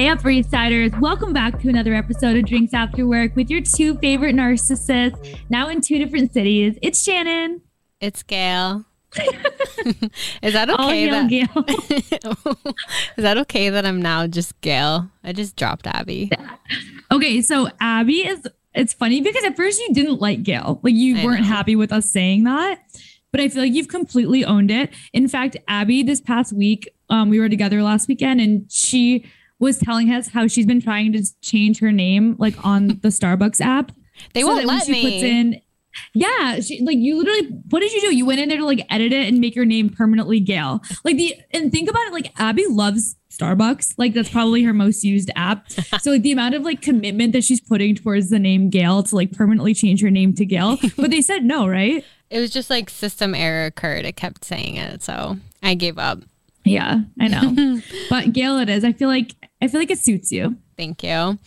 Hey up, Eastsiders. Welcome back to another episode of Drinks After Work with your two favorite narcissists, now in two different cities. It's Shannon. It's Gail. Is that okay? Gail. Is that okay that I'm now just Gail? I just dropped Abby. Okay, so Abby is, it's funny because at first you didn't like Gail. Like you weren't happy with us saying that, but I feel like you've completely owned it. In fact, Abby, this past week, we were together last weekend and she was telling us how she's been trying to change her name like on the Starbucks app. They won't let me. Puts in, yeah. She, like you literally, what did you do? You went in there to like edit it and make your name permanently Gail. Like the, and think about it. Like Abby loves Starbucks. Like that's probably her most used app. So like the amount of like commitment that she's putting towards the name Gail to like permanently change her name to Gail. But they said no, right? It was just like system error occurred. It kept saying it. So I gave up. Yeah, I know. But Gail it is. I feel like it suits you. Thank you.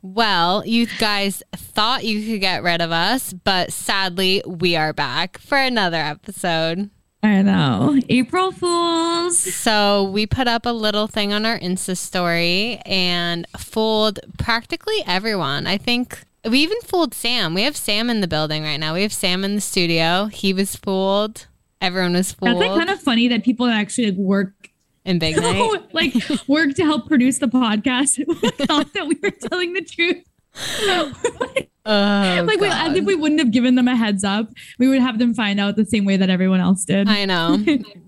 Well, you guys thought you could get rid of us, but sadly, we are back for another episode. I know. April Fools. So we put up a little thing on our Insta story and fooled practically everyone. I think we even fooled Sam. We have Sam in the building right now. We have Sam in the studio. He was fooled. Everyone was fooled. That's like kind of funny that people that actually work in Big Night. Like work to help produce the podcast thought that we were telling the truth. Like as if we wouldn't have given them a heads up, we would have them find out the same way that everyone else did. I know.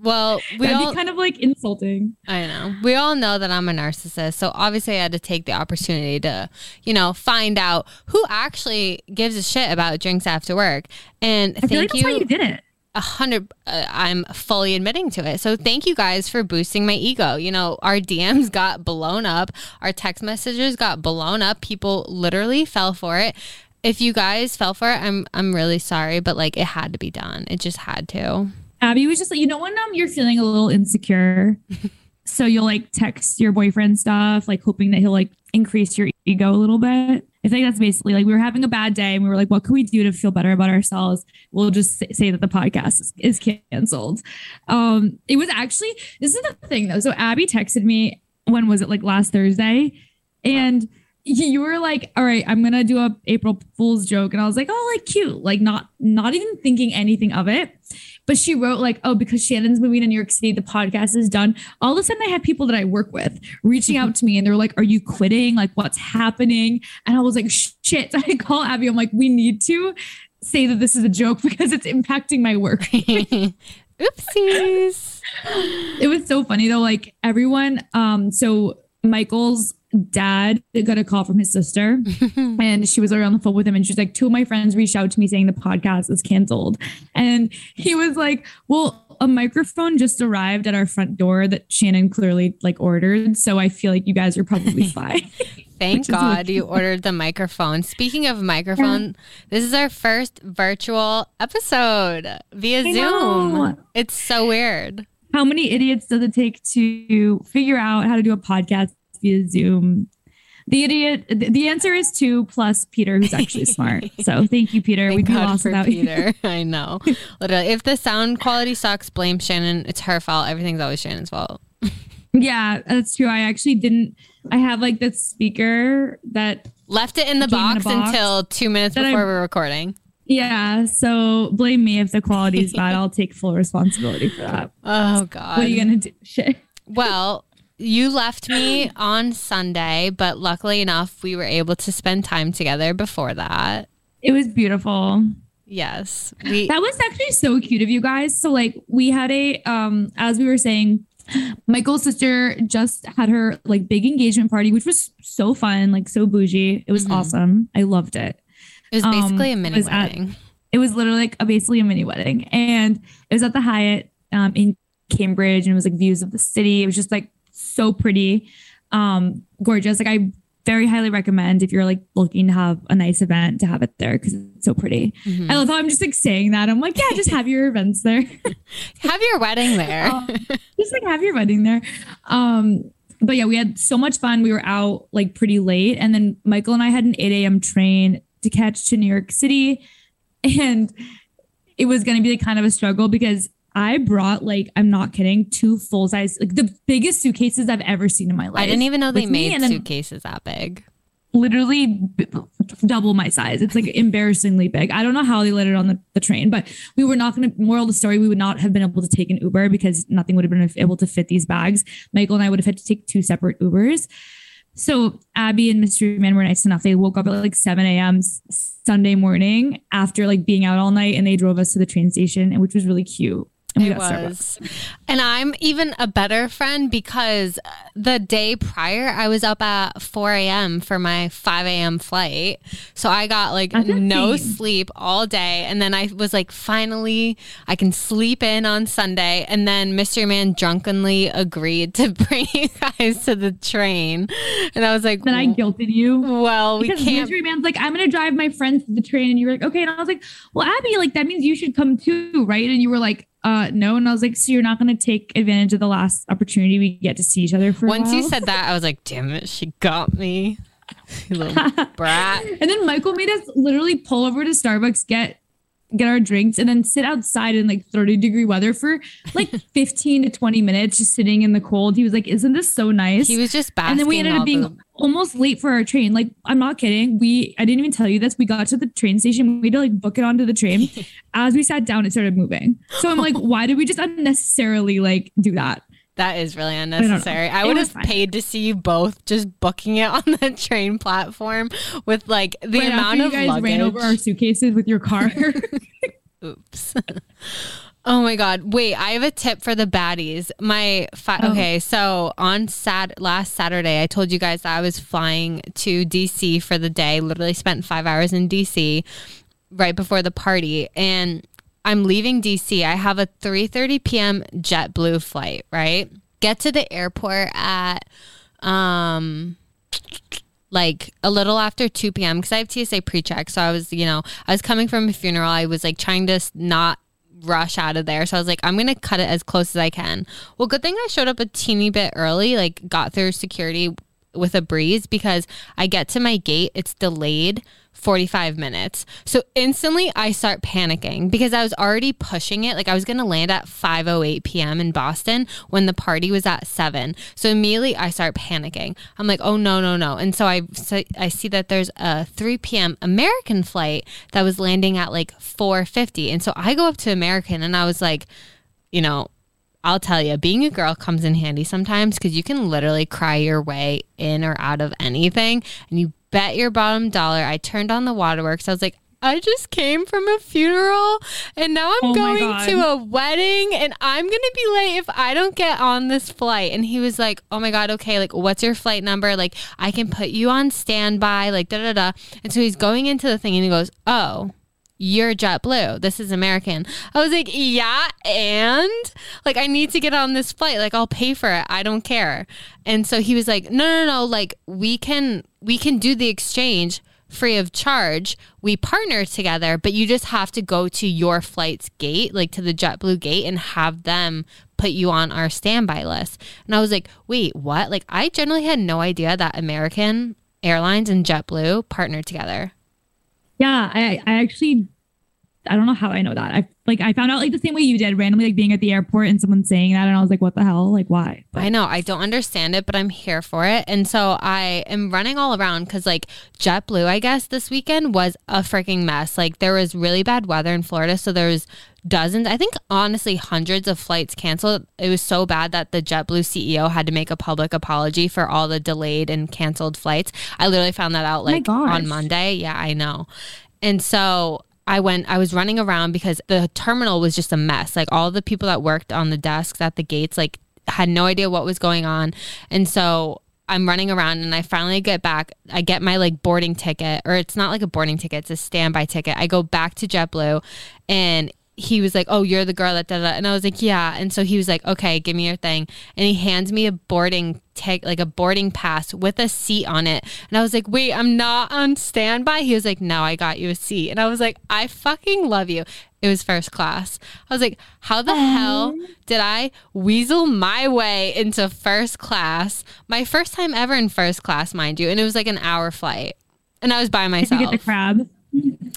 Well, that'd be kind of like insulting. I know. We all know that I'm a narcissist, so obviously I had to take the opportunity to, you know, find out who actually gives a shit about Drinks After Work. And I feel like that's how you did it. 100, I'm fully admitting to it. So thank you guys for boosting my ego. You know, our DMs got blown up. Our text messages got blown up. People literally fell for it. If you guys fell for it, I'm really sorry, but like it had to be done. It just had to. Abby was just like, you know, when you're feeling a little insecure, so you'll like text your boyfriend stuff, like hoping that he'll like increase your ego a little bit. I think that's basically like we were having a bad day and we were like, what can we do to feel better about ourselves? We'll just say that the podcast is canceled. It was actually, this is the thing though. So Abby texted me, when was it, like last Thursday? And you were like, all right, I'm going to do a April Fool's joke. And I was like, oh, like cute, like not even thinking anything of it. But she wrote like, oh, because Shannon's moving to New York City, the podcast is done. All of a sudden I had people that I work with reaching out to me and they're like, are you quitting? Like what's happening? And I was like, shit. So I call Abby. I'm like, we need to say that this is a joke because it's impacting my work. Oopsies. It was so funny though. Like everyone. So Michael's dad got a call from his sister and she was already on the phone with him and she's like, two of my friends reached out to me saying the podcast is canceled. And he was like, well, a microphone just arrived at our front door that Shannon clearly like ordered, so I feel like you guys are probably fine. Thank God like, you ordered the microphone. Speaking of microphone, this is our first virtual episode via Zoom. It's so weird. How many idiots does it take to figure out how to do a podcast via Zoom? The answer is 2 plus Peter, who's actually smart. So thank you, Peter. We'd be lost without Peter. You. I know. Literally, if the sound quality sucks, blame Shannon. It's her fault. Everything's always Shannon's fault. Yeah, that's true. I actually didn't. I have like this speaker that left it in the box until 2 minutes before we're recording. Yeah, so blame me if the quality is bad. I'll take full responsibility for that. Oh God, what are you gonna do? Shit. Well. You left me on Sunday, but luckily enough, we were able to spend time together before that. It was beautiful. Yes. That was actually so cute of you guys. So like we had a, as we were saying, Michael's sister just had her like big engagement party, which was so fun, like so bougie. It was awesome. I loved it. It was basically a mini wedding. It was literally like basically a mini wedding. And it was at the Hyatt in Cambridge and it was like views of the city. It was just like, so pretty, gorgeous. Like I very highly recommend if you're like looking to have a nice event to have it there because it's so pretty. Mm-hmm. I love how I'm just like saying that. I'm like, yeah, just have your events there. Have your wedding there. Just like have your wedding there. But yeah, we had so much fun. We were out like pretty late. And then Michael and I had an 8 a.m. train to catch to New York City. And it was going to be like kind of a struggle because I brought, like, I'm not kidding, 2 full size, like the biggest suitcases I've ever seen in my life. I didn't even know they made suitcases that big. Literally double my size. It's like embarrassingly big. I don't know how they let it on the train, but we were not going to, moral of the story, we would not have been able to take an Uber because nothing would have been able to fit these bags. Michael and I would have had to take 2 separate Ubers. So Abby and Mystery Man were nice enough. They woke up at like 7 a.m. Sunday morning after like being out all night, and they drove us to the train station, and which was really cute. And it was. And I'm even a better friend because the day prior I was up at 4 a.m. for my 5 a.m. flight. So I got like no sleep all day. And then I was like, finally, I can sleep in on Sunday. And then Mystery Man drunkenly agreed to bring you guys to the train. And I was like, then I guilted you. Well, because we can't. Mystery Man's like, I'm going to drive my friends to the train. And you were like, okay. And I was like, well, Abby, like, that means you should come too, right? And you were like, no. And I was like, so you're not going to take advantage of the last opportunity we get to see each other for a while? Once you said that, I was like, damn it, she got me. You little brat. And then Michael made us literally pull over to Starbucks, get our drinks, and then sit outside in like 30-degree weather for like 15 to 20 minutes, just sitting in the cold. He was like, isn't this so nice? He was just basking. And then we ended up being almost late for our train. Like, I'm not kidding. I didn't even tell you this. We got to the train station. We had to like book it onto the train. As we sat down, it started moving. So I'm like, why did we just unnecessarily like do that? That is really unnecessary. I would have paid to see you both just booking it on the train platform with like the amount of luggage. You guys ran over our suitcases with your car. Oops. Oh my God. Wait, I have a tip for the baddies. Okay, so on last Saturday, I told you guys that I was flying to DC for the day. Literally spent 5 hours in DC right before the party. And I'm leaving DC. I have a 3:30 p.m. JetBlue flight, right? Get to the airport at like a little after 2 p.m. because I have TSA pre-check. So I was coming from a funeral. I was like trying to not rush out of there. So I was like, I'm going to cut it as close as I can. Well, good thing I showed up a teeny bit early, like got through security with a breeze, because I get to my gate, it's delayed 45 minutes. So instantly I start panicking because I was already pushing it. Like I was going to land at 5:08 p.m. in Boston when the party was at 7. So immediately I start panicking. I'm like, oh no. And so I see that there's a 3 p.m. American flight that was landing at like 4:50. And so I go up to American and I was like, I'll tell you, being a girl comes in handy sometimes because you can literally cry your way in or out of anything. And you bet your bottom dollar. I turned on the waterworks. I was like, I just came from a funeral and now I'm going to a wedding and I'm going to be late if I don't get on this flight. And he was like, oh my God, okay, like what's your flight number? Like I can put you on standby, like da. And so he's going into the thing and he goes, oh, you're JetBlue. This is American. I was like, yeah, and like I need to get on this flight. Like I'll pay for it. I don't care. And so he was like, no. Like we can do the exchange free of charge. We partner together, but you just have to go to your flight's gate, like to the JetBlue gate, and have them put you on our standby list. And I was like, wait, what? Like I generally had no idea that American Airlines and JetBlue partnered together. Yeah, I actually, I don't know how I know that. I found out like the same way you did, randomly like being at the airport and someone saying that, and I was like, what the hell? Like, why? But I know, I don't understand it, but I'm here for it. And so I am running all around because like JetBlue, I guess this weekend was a freaking mess. Like there was really bad weather in Florida. So there was dozens, I think honestly hundreds of flights canceled. It was so bad that the JetBlue CEO had to make a public apology for all the delayed and canceled flights. I literally found that out like on Monday. Yeah, I know. And so I was running around because the terminal was just a mess. Like all the people that worked on the desks at the gates, like had no idea what was going on. And so I'm running around and I finally get back. I get my like boarding ticket, or it's not like a boarding ticket. It's a standby ticket. I go back to JetBlue and he was like, oh, you're the girl that da da. And I was like, yeah. And so he was like, okay, give me your thing. And he hands me a boarding ticket, like a boarding pass with a seat on it. And I was like, wait, I'm not on standby. He was like, no, I got you a seat. And I was like, I fucking love you. It was first class. I was like, how the hell did I weasel my way into first class? My first time ever in first class, mind you. And it was like an hour flight. And I was by myself. Did you get the crab?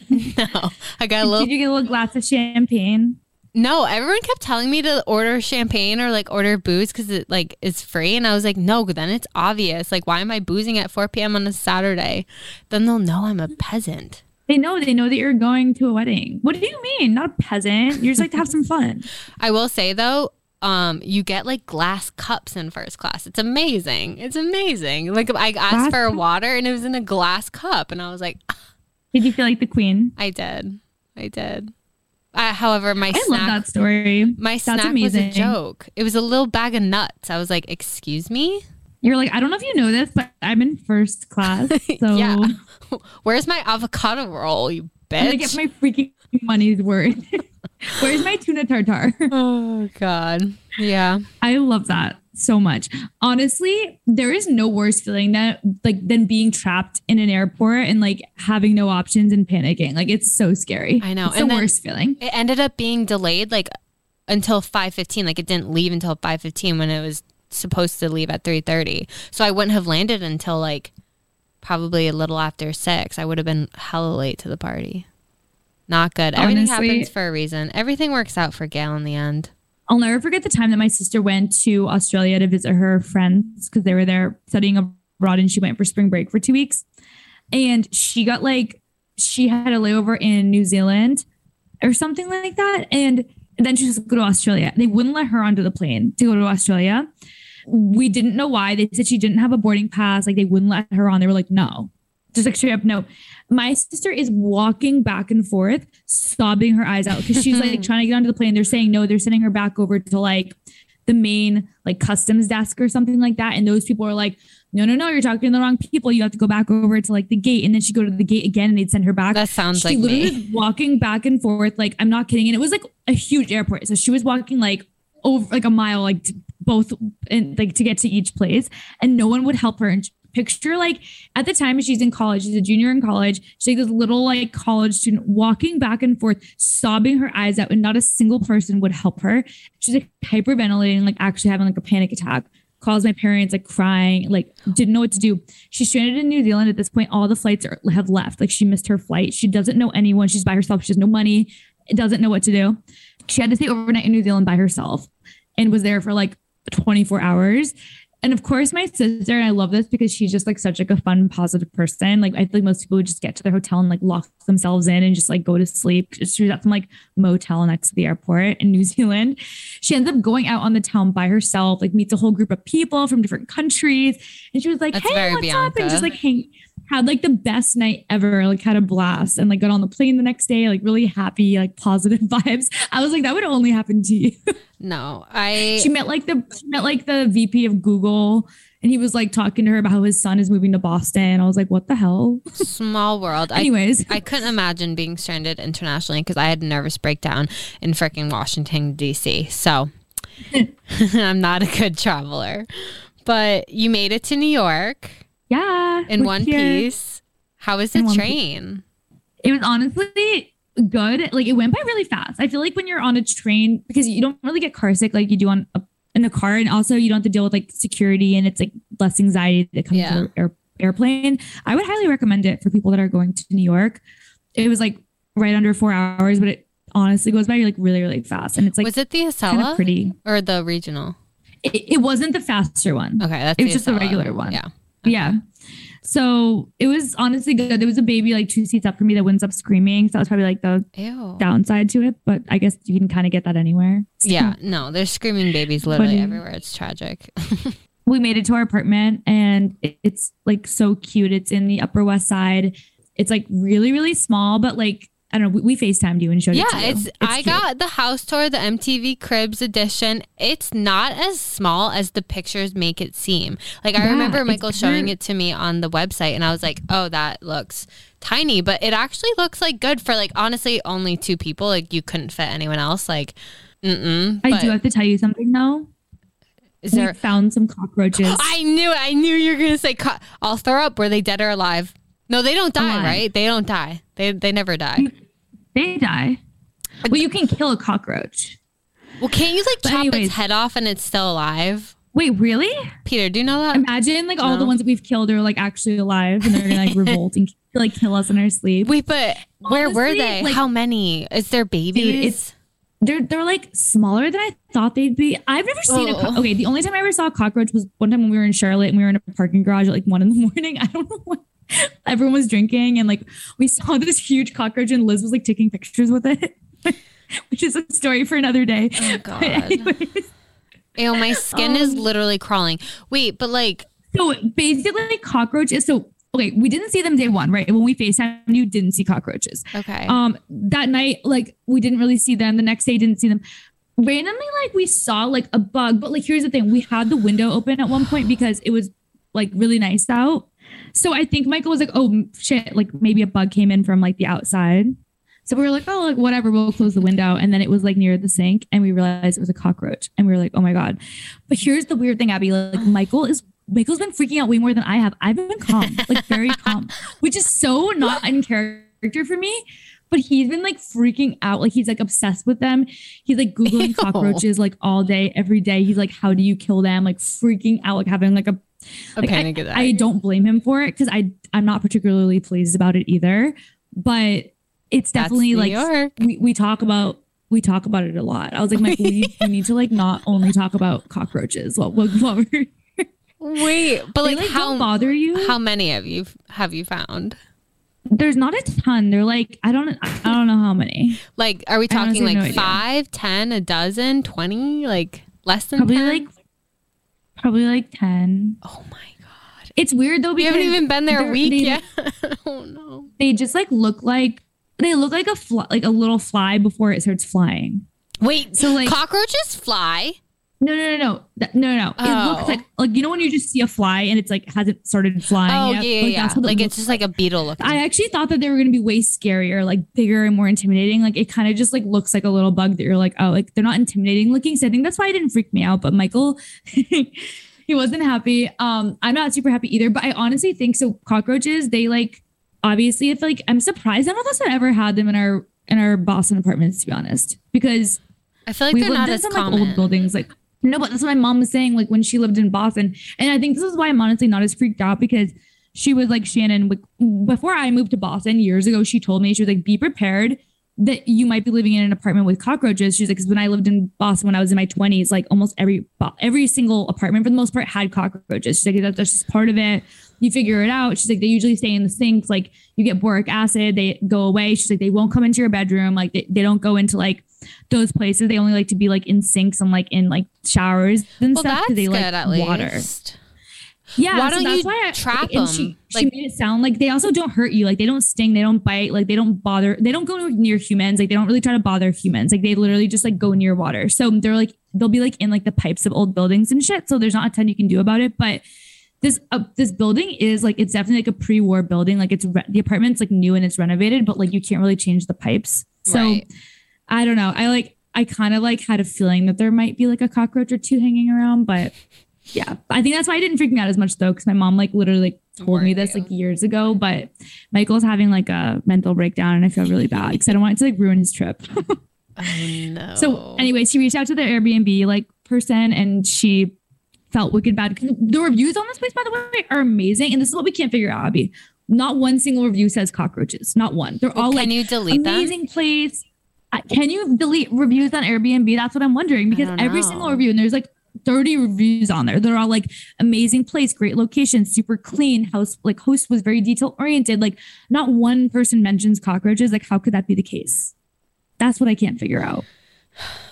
No, I got a little. Did you get a little glass of champagne? No, everyone kept telling me to order champagne or like order booze because it like is free. And I was like, no, then it's obvious. Like, why am I boozing at 4 p.m. on a Saturday? Then they'll know I'm a peasant. They know that you're going to a wedding. What do you mean? Not a peasant. You just like to have some fun. I will say, though, you get like glass cups in first class. It's amazing. It's amazing. Like, I asked for a water and it was in a glass cup. And I was like, did you feel like the queen? I did. However, I love that story. That's amazing. Was a joke. It was a little bag of nuts. I was like, excuse me? You're like, I don't know if you know this, but I'm in first class. So yeah. Where's my avocado roll, you bitch? I'm going to get my freaking money's worth. Where's my tuna tartare? Oh, God. Yeah. I love that so much. Honestly, there is no worse feeling than being trapped in an airport and like having no options and panicking. Like, it's so scary. I know. It's the worst feeling. It ended up being delayed like until 5:15. Like, it didn't leave until 5:15 when it was supposed to leave at 3:30. So I wouldn't have landed until like probably a little after 6. I would have been hella late to the party. Not good. Honestly, everything happens for a reason. Everything works out for Gail in the end. I'll never forget the time that my sister went to Australia to visit her friends because they were there studying abroad and she went for spring break for 2 weeks. And she had a layover in New Zealand or something like that. And then she just go to Australia. They wouldn't let her onto the plane to go to Australia. We didn't know why. They said she didn't have a boarding pass. Like, they wouldn't let her on. They were like, no. Just like straight up, no. My sister is walking back and forth, sobbing her eyes out because she's like trying to get onto the plane. They're saying no. They're sending her back over to like the main like customs desk or something like that. And those people are like, no, you're talking to the wrong people. You have to go back over to like the gate. And then she'd go to the gate again and they'd send her back. That sounds like me. She literally was walking back and forth. Like, I'm not kidding. And it was like a huge airport. So she was walking like over like a mile, like both and like to get to each place, and no one would help her. And picture like at the time she's in college, she's a junior in college. She's like this little like college student walking back and forth, sobbing her eyes out, and not a single person would help her. She's like hyperventilating, like actually having like a panic attack. Calls my parents, like crying, like didn't know what to do. She's stranded in New Zealand at this point. All the flights have left. Like, she missed her flight. She doesn't know anyone. She's by herself. She has no money. Doesn't know what to do. She had to stay overnight in New Zealand by herself and was there for like 24 hours. And of course, my sister, and I love this because she's just like such like a fun, positive person. Like, I feel like most people would just get to their hotel and like lock themselves in and just like go to sleep. She was at some like motel next to the airport in New Zealand. She ends up going out on the town by herself, like meets a whole group of people from different countries. And she was like, hey, what's up? And just like had like the best night ever, like had a blast and like got on the plane the next day, like really happy, like positive vibes. I was like, that would only happen to you. No, she met like the VP of Google and he was like talking to her about how his son is moving to Boston. I was like, what the hell? Small world. Anyways, I couldn't imagine being stranded internationally because I had a nervous breakdown in freaking Washington, DC. So I'm not a good traveler, but you made it to New York. Yeah. In one piece. How was the train? It was honestly good. Like, it went by really fast. I feel like when you're on a train, because you don't really get car sick like you do in a car. And also you don't have to deal with like security and it's like less anxiety that comes with an airplane. I would highly recommend it for people that are going to New York. It was like right under 4 hours, but it honestly goes by like really, really fast. And it's like, was it the Acela pretty or the regional? It wasn't the faster one. Okay. It was just the regular one. Yeah. Yeah. So it was honestly good. There was a baby like 2 seats up for me that wouldn't stop screaming. So that was probably like the downside to it. But I guess you can kind of get that anywhere. Yeah. No, there's screaming babies literally everywhere. It's tragic. We made it to our apartment and it's like so cute. It's in the Upper West Side. It's like really, really small, but like, I don't know. We FaceTimed you and showed it to you. Yeah, I got the house tour, the MTV Cribs edition. It's not as small as the pictures make it seem. Like, I remember Michael showing it to me on the website and I was like, oh, that looks tiny. But it actually looks like good for like, honestly, only 2 people. Like, you couldn't fit anyone else. Like, I do have to tell you something though. We found some cockroaches. I knew it. I knew you were going to say, I'll throw up. Were they dead or alive? No, they don't die, right? They don't die. They never die. They die. Well, you can kill a cockroach. Well, can't you like chop its head off and it's still alive? Wait, really? Peter, do you know that? Imagine like all the ones that we've killed are like actually alive and they're gonna like revolt and like kill us in our sleep. Wait, but honestly, where were they? Like, how many? Is there babies? Dude, They're like smaller than I thought they'd be. I've never seen okay, the only time I ever saw a cockroach was one time when we were in Charlotte and we were in a parking garage at like 1 a.m. I don't know what. Everyone was drinking and like we saw this huge cockroach and Liz was like taking pictures with it, which is a story for another day. Oh God. Ew, my skin is literally crawling. Wait, but like. So basically like cockroach is so. Okay, we didn't see them day one, right? When we FaceTimed, you didn't see cockroaches. Okay. That night, like we didn't really see them. The next day, didn't see them. Randomly, like we saw like a bug, but like here's the thing: we had the window open at one point because it was like really nice out. So I think Michael was like, "Oh shit!" Like maybe a bug came in from like the outside. So we were like, "Oh, like whatever, we'll close the window." And then it was like near the sink, and we realized it was a cockroach, and we were like, "Oh my God!" But here's the weird thing, Abby: like Michael's been freaking out way more than I have. I've been calm, like very calm, which is so not in character for me. But he's been like freaking out. Like he's like obsessed with them. He's like Googling cockroaches like all day, every day. He's like, how do you kill them? Like freaking out, like having like a like, panic attack. I don't blame him for it because I'm not particularly pleased about it either. But it's definitely like we talk about it a lot. I was like, Michael, we need to like not only talk about cockroaches while we're Wait, but like, how don't bother you? How many of you have you found? There's not a ton. They're like I don't know how many. Like, are we talking like 5, 10, a dozen, 20? Like less than probably 10? Probably like 10. Oh my God, it's weird though because we haven't even been there a week yet. Oh no, they just like look like a little fly before it starts flying. Wait, so like cockroaches fly? No. Oh. It looks like you know when you just see a fly and it's like hasn't started flying. Oh yeah, like, yeah. Like it's just like a beetle looking. I actually thought that they were gonna be way scarier, like bigger and more intimidating. Like it kind of just like looks like a little bug that you're like, oh, like they're not intimidating looking. So I think that's why it didn't freak me out. But Michael, he wasn't happy. I'm not super happy either. But I honestly think so. Cockroaches, they like obviously if like I'm surprised none of us had ever had them in our Boston apartments to be honest because I feel like they're not as common. Like, old buildings like. No, but that's what my mom was saying, like when she lived in Boston. And I think this is why I'm honestly not as freaked out because she was like, Shannon, before I moved to Boston years ago, she told me, she was like, be prepared that you might be living in an apartment with cockroaches. She's like, because when I lived in Boston, when I was in my 20s, like almost every single apartment for the most part had cockroaches. She's like, that's just part of it. You figure it out. She's like, they usually stay in the sinks. Like you get boric acid, they go away. She's like, they won't come into your bedroom. Like they don't go into like those places. They only like to be like in sinks and like in like showers and stuff. That's they like good, at water. Least. Yeah. Why don't so that's you why I, trap them? She made it sound like they also don't hurt you. Like they don't sting. They don't bite. Like they don't bother. They don't go near humans. Like they don't really try to bother humans. Like they literally just like go near water. So they're like, they'll be like in like the pipes of old buildings and shit. So there's not a ton you can do about it. But this building is like, it's definitely like a pre-war building. Like it's the apartment's like new and it's renovated, but like you can't really change the pipes. So right. I don't know. I kind of like had a feeling that there might be like a cockroach or two hanging around, but yeah, I think that's why I didn't freak me out as much though. Cause my mom like literally like told me this like years ago, but Michael's having like a mental breakdown and I feel really bad because I don't want it to like ruin his trip. Oh, no. So anyway, she reached out to the Airbnb like person and she felt wicked bad. The reviews on this place, by the way, are amazing. And this is what we can't figure out, Abby. Not one single review says cockroaches. Not one. They're all like, can you delete amazing them? Place. Can you delete reviews on Airbnb? That's what I'm wondering because every single review, and there's like 30 reviews on there. They're all like amazing place, great location, super clean house. Like host was very detail oriented. Like not one person mentions cockroaches. Like how could that be the case? That's what I can't figure out.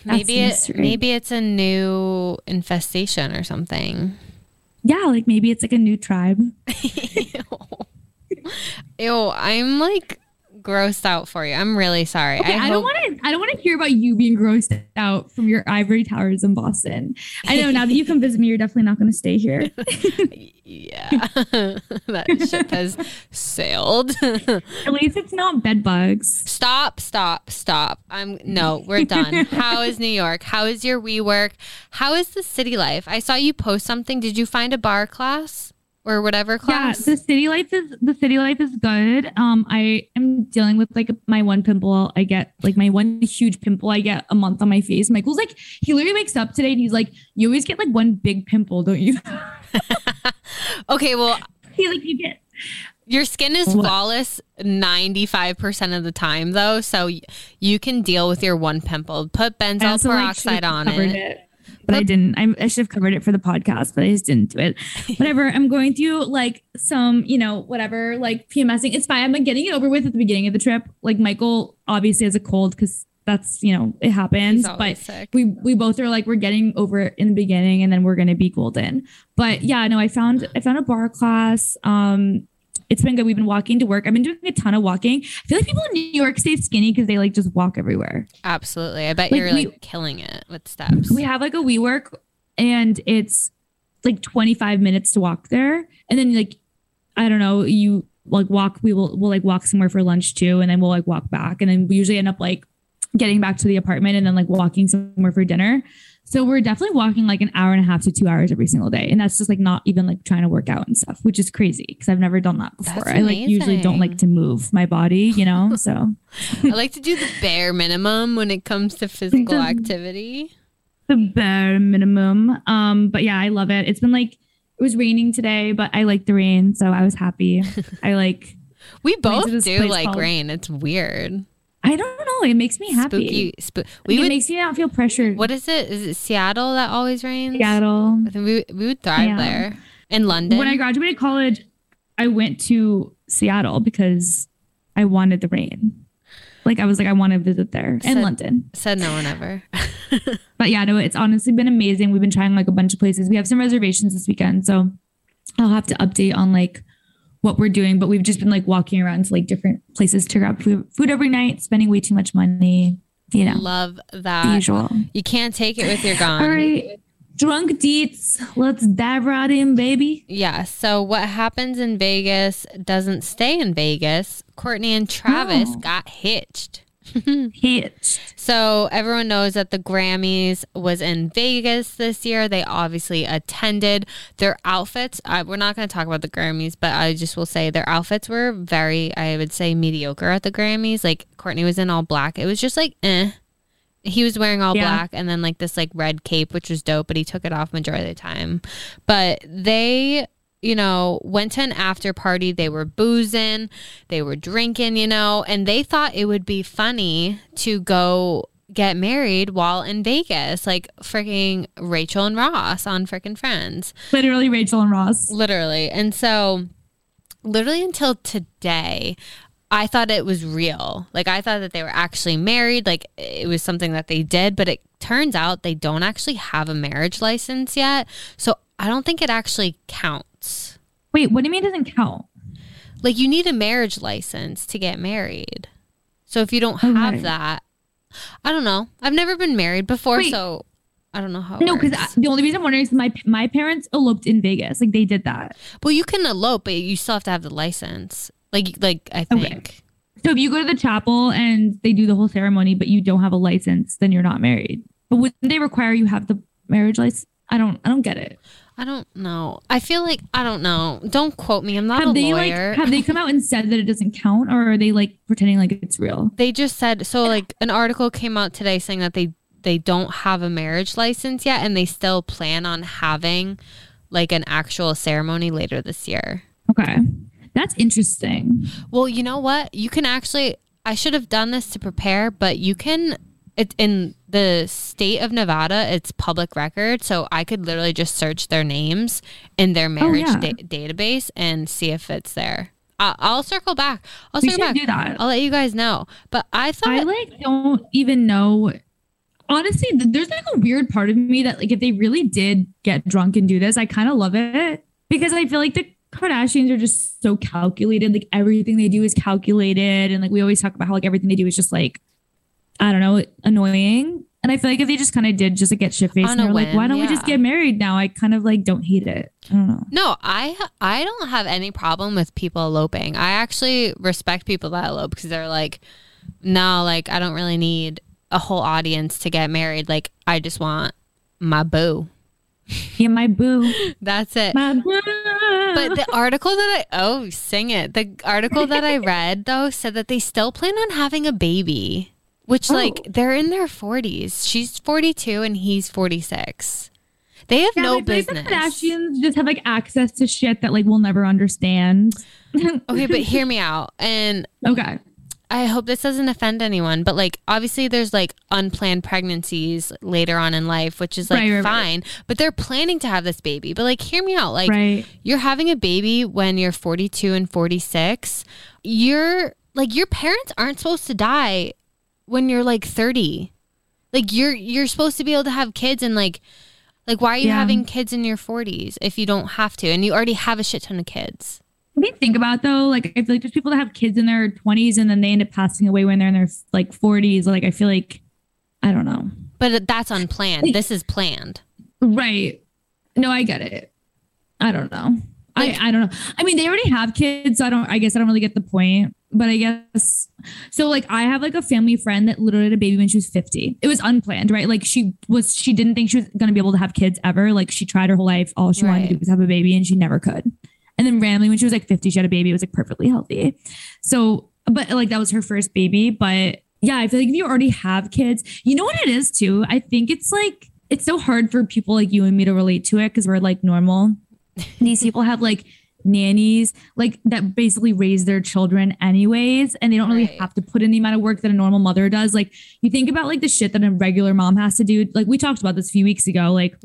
Maybe it's a new infestation or something. Yeah, like maybe it's like a new tribe. Ew, I'm like grossed out for you. I'm really sorry. Okay, I don't want to hear about you being grossed out from your ivory towers in Boston. I know now that you come visit me, you're definitely not going to stay here. Yeah, that ship has sailed. At least it's not bed bugs. Stop. We're done. How is New York? How is your WeWork? How is the city life? I saw you post something. Did you find a bar class? Or whatever class. Yeah, the city life is good. I am dealing with like my one huge pimple I get a month on my face. Michael's like, he literally wakes up today and he's like, you always get like one big pimple, don't you? Okay, well, he's like, you get Your skin is flawless 95% of the time, though, so you can deal with your one pimple. Put benzoyl peroxide on it. But I didn't. I should have covered it for the podcast, but I just didn't do it. Whatever. I'm going through like some, you know, whatever, like PMSing. It's fine. I'm like getting it over with at the beginning of the trip. Like Michael obviously has a cold because that's, you know, it happens. But sick. We both are like, we're getting over it in the beginning and then we're going to be golden. But yeah, no, I found a bar class. It's been good. We've been walking to work. I've been doing a ton of walking. I feel like people in New York stay skinny because they like just walk everywhere. Absolutely. I bet like, you're like killing it with steps. We have like a WeWork and it's like 25 minutes to walk there. And then like, I don't know, you like walk, we'll like walk somewhere for lunch too. And then we'll like walk back. And then we usually end up like getting back to the apartment and then like walking somewhere for dinner. So we're definitely walking like an hour and a half to 2 hours every single day. And that's just like not even like trying to work out and stuff, which is crazy because I've never done that before. I like usually don't like to move my body, you know, so. I like to do the bare minimum when it comes to physical activity. The bare minimum. But yeah, I love it. It's been like, it was raining today, but I like the rain. So I was happy. I like. We both do like rain. It's weird. I don't know. It makes me happy. It makes me not feel pressured. What is it? Is it Seattle that always rains? Seattle. I think we would thrive there. In London. When I graduated college, I went to Seattle because I wanted the rain. Like I was like, I want to visit there. And London. Said no one ever. But yeah, no, it's honestly been amazing. We've been trying like a bunch of places. We have some reservations this weekend, so I'll have to update on like what we're doing, but we've just been like walking around to like different places to grab food every night, spending way too much money, you know. Love that. The usual. You can't take it with your gone. All right. Drunk deets. Let's dive right in, baby. Yeah. So what happens in Vegas doesn't stay in Vegas. Courtney and Travis got hitched. So everyone knows that the Grammys was in Vegas this year. They obviously attended. Their outfits, we're not going to talk about the Grammys, but I just will say their outfits were very, I would say, mediocre at the Grammys. Like Courtney was in all black. It was just like, eh. He was wearing all black and then like this like red cape, which was dope, but he took it off majority of the time. But they, you know, went to an after party. They were boozing, they were drinking, you know, and they thought it would be funny to go get married while in Vegas, like freaking Rachel and Ross on freaking Friends. Literally Rachel and Ross. Literally. And so literally until today, I thought it was real. Like I thought that they were actually married. Like it was something that they did, but it turns out they don't actually have a marriage license yet. So I don't think it actually counts. Wait, what do you mean it doesn't count? Like you need a marriage license to get married. So if you don't have that, I don't know. I've never been married before, so I don't know how. No, because the only reason I'm wondering is my parents eloped in Vegas. Like they did that. Well, you can elope, but you still have to have the license. Like I think. Okay. So if you go to the chapel and they do the whole ceremony, but you don't have a license, then you're not married. But wouldn't they require you have the marriage license? I don't get it. I don't know. I feel like, I don't know. Don't quote me. I'm not a lawyer. Like, have they come out and said that it doesn't count, or are they like pretending like it's real? They just said, so like an article came out today saying that they don't have a marriage license yet and they still plan on having like an actual ceremony later this year. Okay. That's interesting. Well, you know what? You can actually, I should have done this to prepare, but you can... in the state of Nevada, it's public record. So I could literally just search their names in their marriage database and see if it's there. I'll circle back. Do that. I'll let you guys know. But I thought... I like don't even know. Honestly, there's like a weird part of me that like if they really did get drunk and do this, I kind of love it. Because I feel like the Kardashians are just so calculated. Like everything they do is calculated. And like we always talk about how like everything they do is just like, I don't know, annoying. And I feel like if they just kind of did just like get shit-faced and they're like, why don't we just get married now? I kind of like don't hate it. I don't know. No, I don't have any problem with people eloping. I actually respect people that elope because they're like, no, like I don't really need a whole audience to get married. Like I just want my boo. Yeah, my boo. That's it. My boo. But the article that the article that I read though said that they still plan on having a baby. Which, like, they're in their 40s. She's 42 and he's 46. They have no business. Kardashians just have like access to shit that like we'll never understand. Okay, but hear me out. And okay, I hope this doesn't offend anyone, but like obviously there's like unplanned pregnancies later on in life, which is like fine, but they're planning to have this baby. But like, hear me out. Like you're having a baby when you're 42 and 46. You're like, your parents aren't supposed to die when you're like 30. Like you're supposed to be able to have kids, and like why are you having kids in your 40s if you don't have to? And you already have a shit ton of kids. What do you think about though? Like, I feel like there's people that have kids in their 20s and then they end up passing away when they're in their like 40s. Like, I feel like, I don't know. But that's unplanned. Like, this is planned. Right. No, I get it. I don't know. Like, I don't know. I mean, they already have kids, so I guess I don't really get the point. But I guess, so like I have like a family friend that literally had a baby when she was 50. It was unplanned, right? Like she didn't think she was going to be able to have kids ever. Like she tried her whole life. All she wanted to do was have a baby and she never could. And then randomly when she was like 50, she had a baby. It was like perfectly healthy. So, but like that was her first baby. But yeah, I feel like if you already have kids, you know what it is too? I think it's like, it's so hard for people like you and me to relate to it because we're like normal. These people have like nannies like that basically raise their children anyways, and they don't really have to put in the amount of work that a normal mother does. Like you think about like the shit that a regular mom has to do. Like we talked about this a few weeks ago. Like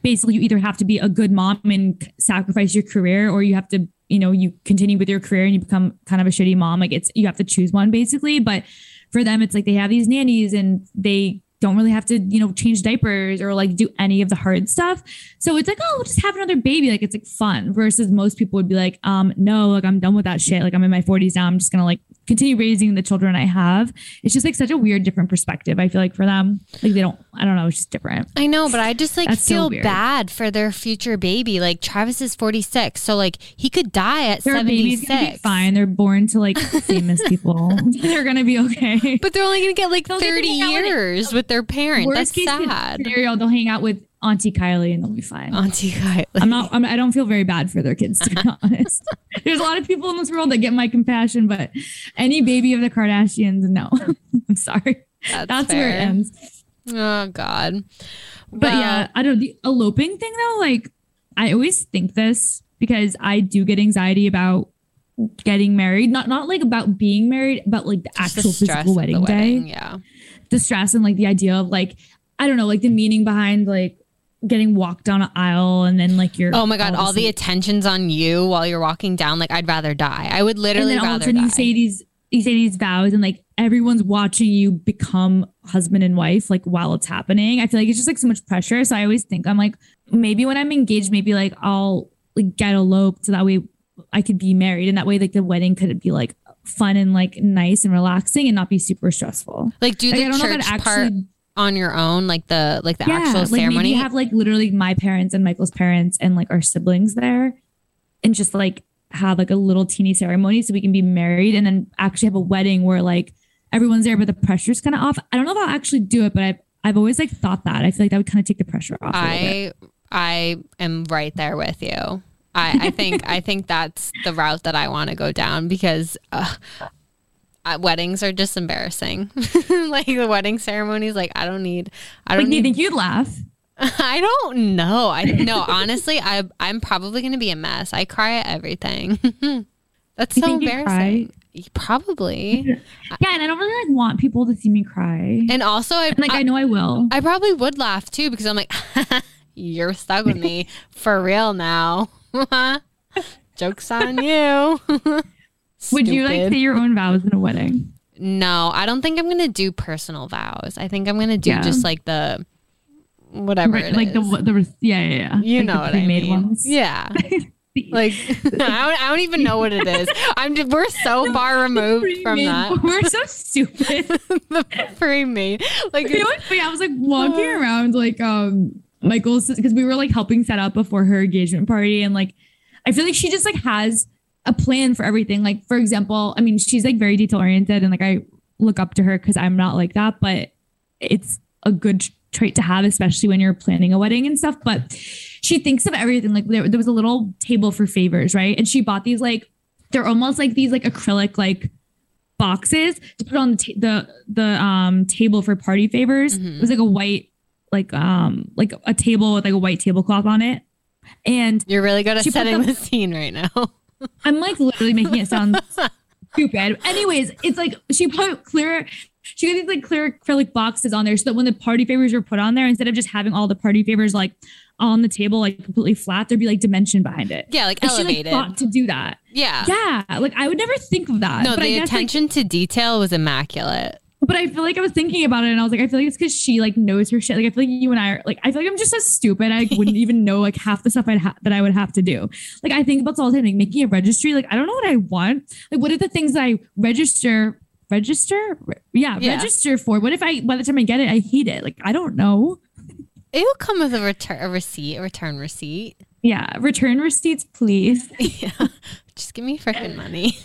basically you either have to be a good mom and sacrifice your career, or you have to, you know, you continue with your career and you become kind of a shitty mom. Like it's, you have to choose one basically. But for them it's like they have these nannies and they don't really have to, you know, change diapers or like do any of the hard stuff. So it's like, oh, we'll just have another baby. Like, it's like fun, versus most people would be like, no, like I'm done with that shit. Like I'm in my 40s now. I'm just going to like continue raising the children I have. It's just like such a weird, different perspective. I feel like for them, like they don't, I don't know. It's just different. I know, but I just like feel bad for their future baby. Like Travis is 46. So like he could die at 76. Their baby's fine. They're born to like famous people. They're going to be okay. But they're only going to get like 30 years with their parent. Worst That's sad. Scenario, they'll hang out with Auntie Kylie and they'll be fine. Auntie Kylie. I don't feel very bad for their kids, to be honest. There's a lot of people in this world that get my compassion, but any baby of the Kardashians, no. I'm sorry. That's where it ends. Oh God. But yeah, I don't, the eloping thing though, like I always think this because I do get anxiety about getting married. Not like about being married, but like the actual physical wedding day. Yeah. The stress and like the idea of like, I don't know, like the meaning behind like getting walked down an aisle and then like you're, oh my God, all the attention's on you while you're walking down. Like I'd rather die. I would literally rather die. And then all of a sudden you say these vows and like everyone's watching you become husband and wife like while it's happening. I feel like it's just like so much pressure. So I always think I'm like, maybe when I'm engaged, maybe like I'll like get eloped so that way I could be married, and that way like the wedding could be like fun and like nice and relaxing and not be super stressful. Like do the church part on your own, like the actual ceremony. Maybe have like literally my parents and Michael's parents and like our siblings there, and just like have like a little teeny ceremony so we can be married, and then actually have a wedding where like everyone's there, but the pressure's kind of off. I don't know if I'll actually do it, but I've always like thought that. I feel like that would kind of take the pressure off. I am right there with you. I think that's the route that I want to go down, because weddings are just embarrassing. Like the wedding ceremonies, like I don't need. Do you think you'd laugh? I don't know. Honestly, I'm probably going to be a mess. I cry at everything. That's so embarrassing. Probably. Yeah, and I don't really like want people to see me cry. And also, I know I will. I probably would laugh too, because I'm like, you're stuck with me for real now. Joke's on you. Would you like say your own vows in a wedding? No, I don't think I'm going to do personal vows. I think I'm going to do just like the whatever it like is. Yeah. You like know what I mean. Ones. Yeah. Like I don't even know what it is. We're so far removed from that. We're so stupid. The pre-made. Like, you know what? I was like walking around like Michael's, because we were like helping set up before her engagement party, and like I feel like she just like has a plan for everything. Like for example, I mean she's like very detail oriented, and like I look up to her because I'm not like that, but it's a good trait to have, especially when you're planning a wedding and stuff. But she thinks of everything. Like there was a little table for favors, right? And she bought these like, they're almost like these like acrylic like boxes to put on the table for party favors. Mm-hmm. It was like a white like a table with like a white tablecloth on it. And you're really good at setting the scene right now. I'm like literally making it sound stupid. Anyways, it's like she put clear. She got these like clear acrylic boxes on there so that when the party favors were put on there, instead of just having all the party favors like on the table, like completely flat, there'd be like dimension behind it. Yeah, like elevated. She thought to do that. Yeah. Yeah. Like I would never think of that. No, but the attention to detail was immaculate. But I feel like I was thinking about it and I was like, I feel like it's because she like knows her shit. Like I feel like you and I are like, I feel like I'm just so stupid. I wouldn't even know like half the stuff that I would have to do. Like I think about all the time, like making a registry. Like I don't know what I want. Like what are the things that I register? Yeah, register for. What if by the time I get it, I hate it? Like I don't know. It will come with a return receipt. Yeah, return receipts, please. Yeah, just give me freaking money.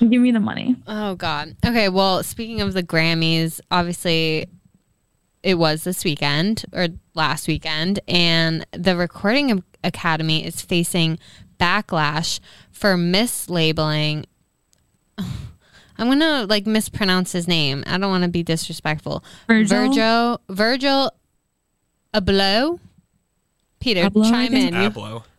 Give me the money. Oh, God. Okay, well, speaking of the Grammys, obviously it was this weekend or last weekend, and the Recording Academy is facing backlash for mislabeling. I'm going to like mispronounce his name. I don't want to be disrespectful. Virgil Abloh. Peter, Abloh, chime in.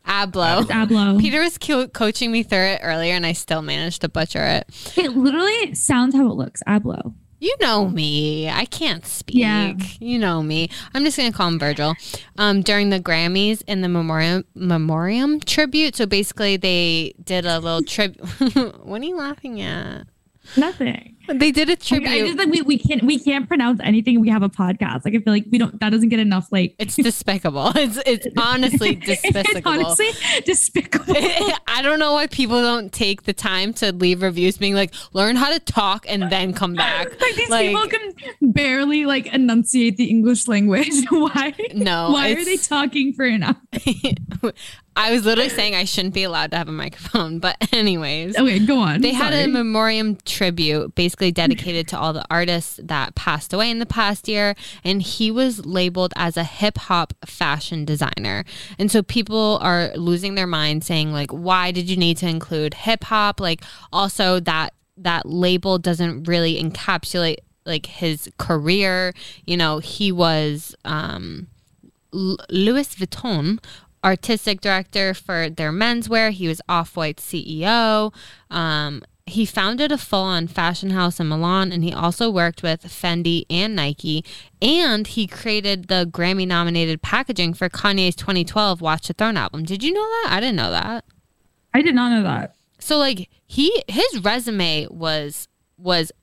Abloh. Peter was coaching me through it earlier, and I still managed to butcher it. It literally sounds how it looks. Abloh. You know me. I can't speak. Yeah. You know me. I'm just going to call him Virgil. During the Grammys and the Memoriam tribute. So basically they did a little tribute. What are you laughing at? Nothing. They did a tribute. I just like we can't pronounce anything. We have a podcast. Like I feel like we don't. That doesn't get enough. Like it's despicable. It's honestly despicable. It's honestly despicable. I don't know why people don't take the time to leave reviews, being like, learn how to talk and then come back. Like these people can barely like enunciate the English language. Why? No. Why are they talking for an hour? I was literally saying I shouldn't be allowed to have a microphone, but anyways. Okay, go on. They had a memoriam tribute basically dedicated to all the artists that passed away in the past year, and he was labeled as a hip-hop fashion designer. And so people are losing their mind saying, like, why did you need to include hip-hop? Like, also that label doesn't really encapsulate, like, his career. You know, he was Louis Vuitton artistic director for their menswear. He was Off-White CEO. He founded a full-on fashion house in Milan, and he also worked with Fendi and Nike. And he created the Grammy-nominated packaging for Kanye's 2012 Watch the Throne album. Did you know that? I didn't know that. I did not know that. So, like, his resume was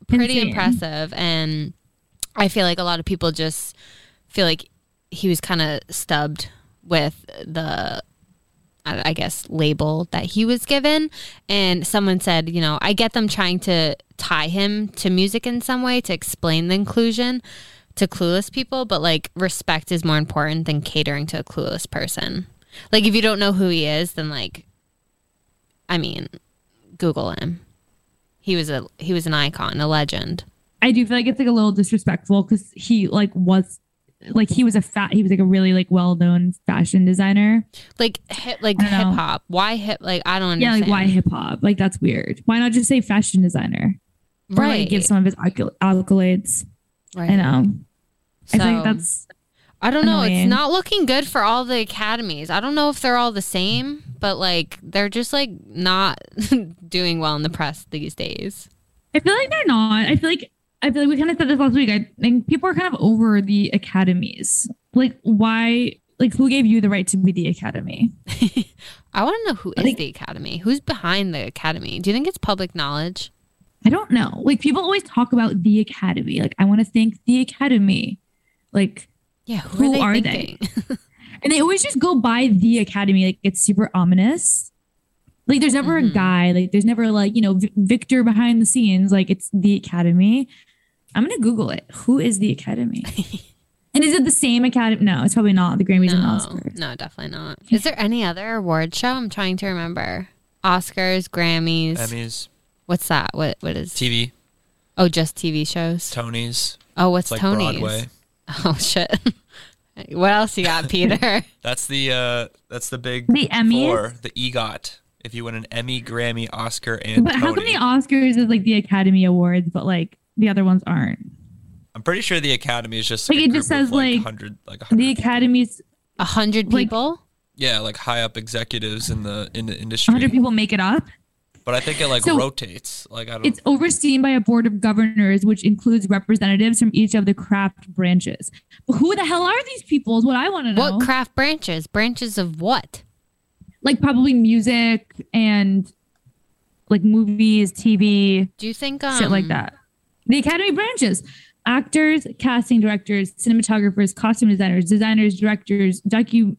pretty impressive, and I feel like a lot of people just feel like he was kind of stubbed with the, I guess, label that he was given. And someone said, you know, I get them trying to tie him to music in some way to explain the inclusion to clueless people, but like respect is more important than catering to a clueless person. Like if you don't know who he is, then like, I mean, Google him. He was an icon, a legend. I do feel like it's like a little disrespectful because he like was. Like he was like a really like well-known fashion designer. Like hip hop. Why hip? Like I don't understand. Yeah, like why hip hop? Like that's weird. Why not just say fashion designer? Right. Or like give some of his accolades. Right. I know. So, I think that's. I don't know. Annoying. It's not looking good for all the academies. I don't know if they're all the same, but like they're just like not doing well in the press these days. I feel like they're not. I feel like we kind of said this last week. I think people are kind of over the academies. Like, why? Like, who gave you the right to be the academy? I want to know who is the academy. Who's behind the academy? Do you think it's public knowledge? I don't know. Like, people always talk about the academy. Like, I want to thank the academy. Like, yeah, who are they? And they always just go by the academy. Like, it's super ominous. Like, there's never a guy. Like, there's never, like, you know, Victor behind the scenes. Like, it's the academy. I'm going to Google it. Who is the academy? And is it the same academy? No, it's probably not. The Grammys and Oscars. No, definitely not. Is there any other award show? I'm trying to remember. Oscars, Grammys. Emmys. What's that? What is? TV. Oh, just TV shows? Tony's. Oh, what's like Tony's? Broadway. Oh, shit. What else you got, Peter? That's the big the Emmys? Four. The EGOT. If you win an Emmy, Grammy, Oscar, and Tony. But how come the Oscars is like the Academy Awards, but like the other ones aren't? I'm pretty sure the Academy is just like it just says like 100 like the Academy's 100 people. Like, yeah, like high up executives in the industry. 100 people make it up. But I think it like rotates. Like it's overseen by a board of governors, which includes representatives from each of the craft branches. But who the hell are these people is what I want to know. What craft branches? Branches of what? Like probably music and like movies, TV. Do you think shit like that? The Academy branches. Actors, casting directors, cinematographers, costume designers, directors, documentary.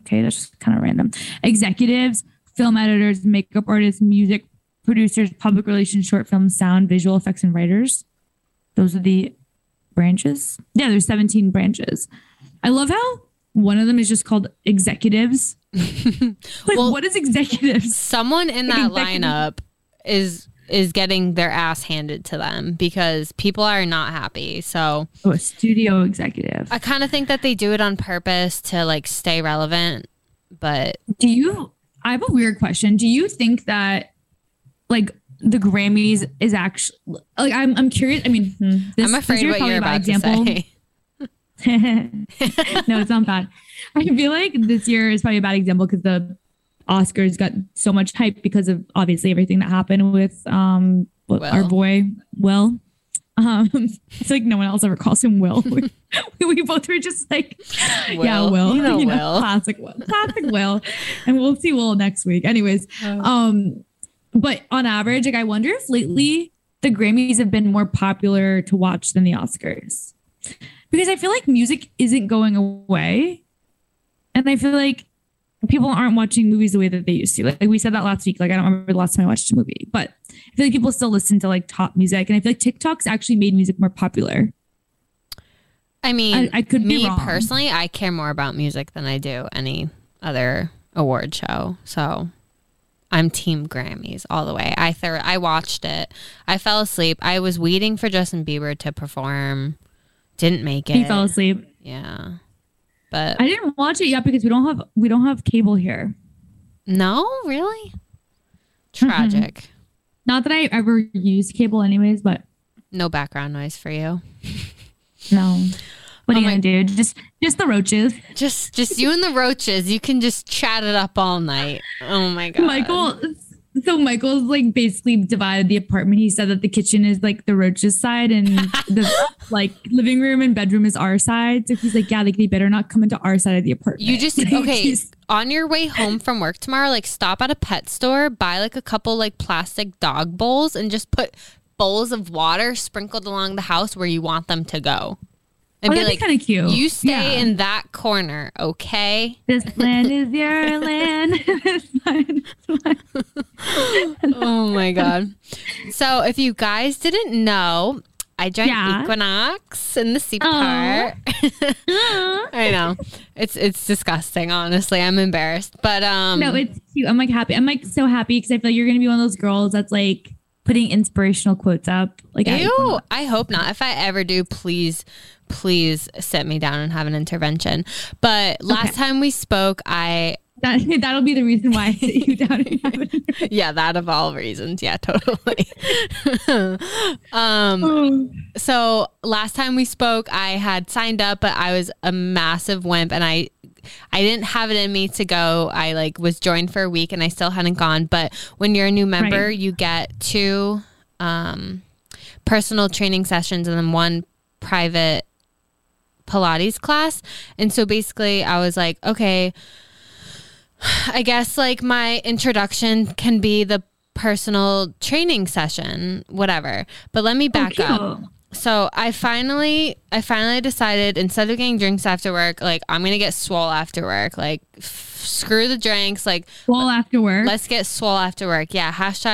Okay, that's just kind of random. Executives. Film editors, makeup artists, music producers, public relations, short film, sound, visual effects, and writers. Those are the branches. Yeah, there's 17 branches. I love how one of them is just called executives. Like, well, what is executives? Someone in that lineup is getting their ass handed to them because people are not happy. So a studio executive. I kind of think that they do it on purpose to like stay relevant. But I have a weird question. Do you think that like the Grammys is actually like, I'm curious. I mean, I'm afraid what you're about to say. No, it's not bad. I feel like this year is probably a bad example because the Oscars got so much hype because of obviously everything that happened with our boy, Will. It's like no one else ever calls him Will. We both were just like, Will. Yeah, Will. You know, Will. Classic Will. And we'll see Will next week. Anyways, but on average, like I wonder if lately the Grammys have been more popular to watch than the Oscars. Because I feel like music isn't going away. And I feel like people aren't watching movies the way that they used to. Like we said that last week. Like I don't remember the last time I watched a movie, but I feel like people still listen to like top music, and I feel like TikTok's actually made music more popular. I mean, I could be wrong. Personally, I care more about music than I do any other award show. So I'm Team Grammys all the way. I watched it. I fell asleep. I was waiting for Justin Bieber to perform. Didn't make it. He fell asleep. Yeah. But I didn't watch it yet because we don't have cable here. No, really? Tragic. Mm-hmm. Not that I ever used cable anyways, but no background noise for you. No. What are you going to do? Just the roaches. Just you and the roaches. You can just chat it up all night. Oh my God. Michael's like basically divided the apartment. He said that the kitchen is like the roaches' side and the like living room and bedroom is our side. So he's like, yeah, like they better not come into our side of the apartment. You just, okay, on your way home from work tomorrow, like stop at a pet store, buy like a couple like plastic dog bowls and just put bowls of water sprinkled along the house where you want them to go. And be like, kind of cute. You stay in that corner, okay? This land is your land. It's mine. Oh my God. So if you guys didn't know, I drank Equinox in the sea part. I know. It's disgusting, honestly. I'm embarrassed. But no, it's cute. I'm like happy. I'm like so happy because I feel like you're gonna be one of those girls that's like putting inspirational quotes up. Like, ew, I hope not. If I ever do, please sit me down and have an intervention. But last time we spoke, that'll be the reason why I sit you down and have an intervention. Yeah, that of all reasons. Yeah, totally. So last time we spoke, I had signed up, but I was a massive wimp and I didn't have it in me to go. I like was joined for a week and I still hadn't gone. But when you're a new member, you get 2 personal training sessions and then 1 private Pilates class. And so basically I was like, okay, I guess like my introduction can be the personal training session, whatever. But let me back up. So I finally decided instead of getting drinks after work, like I'm going to get swole after work, like screw the drinks, like swole after work. Let's get swole after work. Yeah. #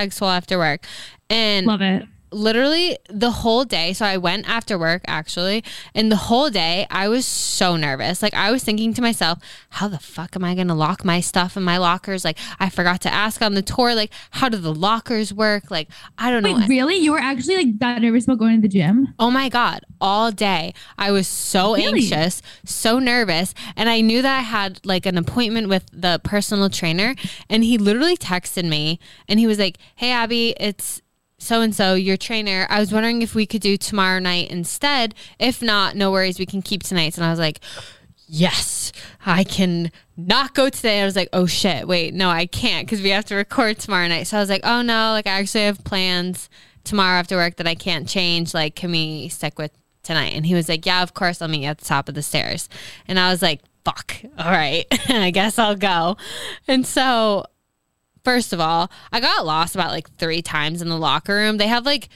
swole after work. And love it. Literally the whole day. So I went after work actually. And the whole day I was so nervous. Like I was thinking to myself, how the fuck am I going to lock my stuff in my lockers? Like I forgot to ask on the tour, like how do the lockers work? Like, I don't know. Wait, really? You were actually like that nervous about going to the gym? Oh my God. All day. I was so anxious, so nervous. And I knew that I had like an appointment with the personal trainer and he literally texted me and he was like, hey Abby, it's so-and-so, your trainer, I was wondering if we could do tomorrow night instead. If not, no worries, we can keep tonight's. And I was like, yes, I can not go today. I was like, oh shit, wait, no, I can't because we have to record tomorrow night. So I was like, oh no, like I actually have plans tomorrow after work that I can't change. Like, can we stick with tonight? And he was like, yeah, of course, I'll meet you at the top of the stairs. And I was like, fuck, all right, I guess I'll go. And so... First of all, I got lost about like 3 times in the locker room. They have like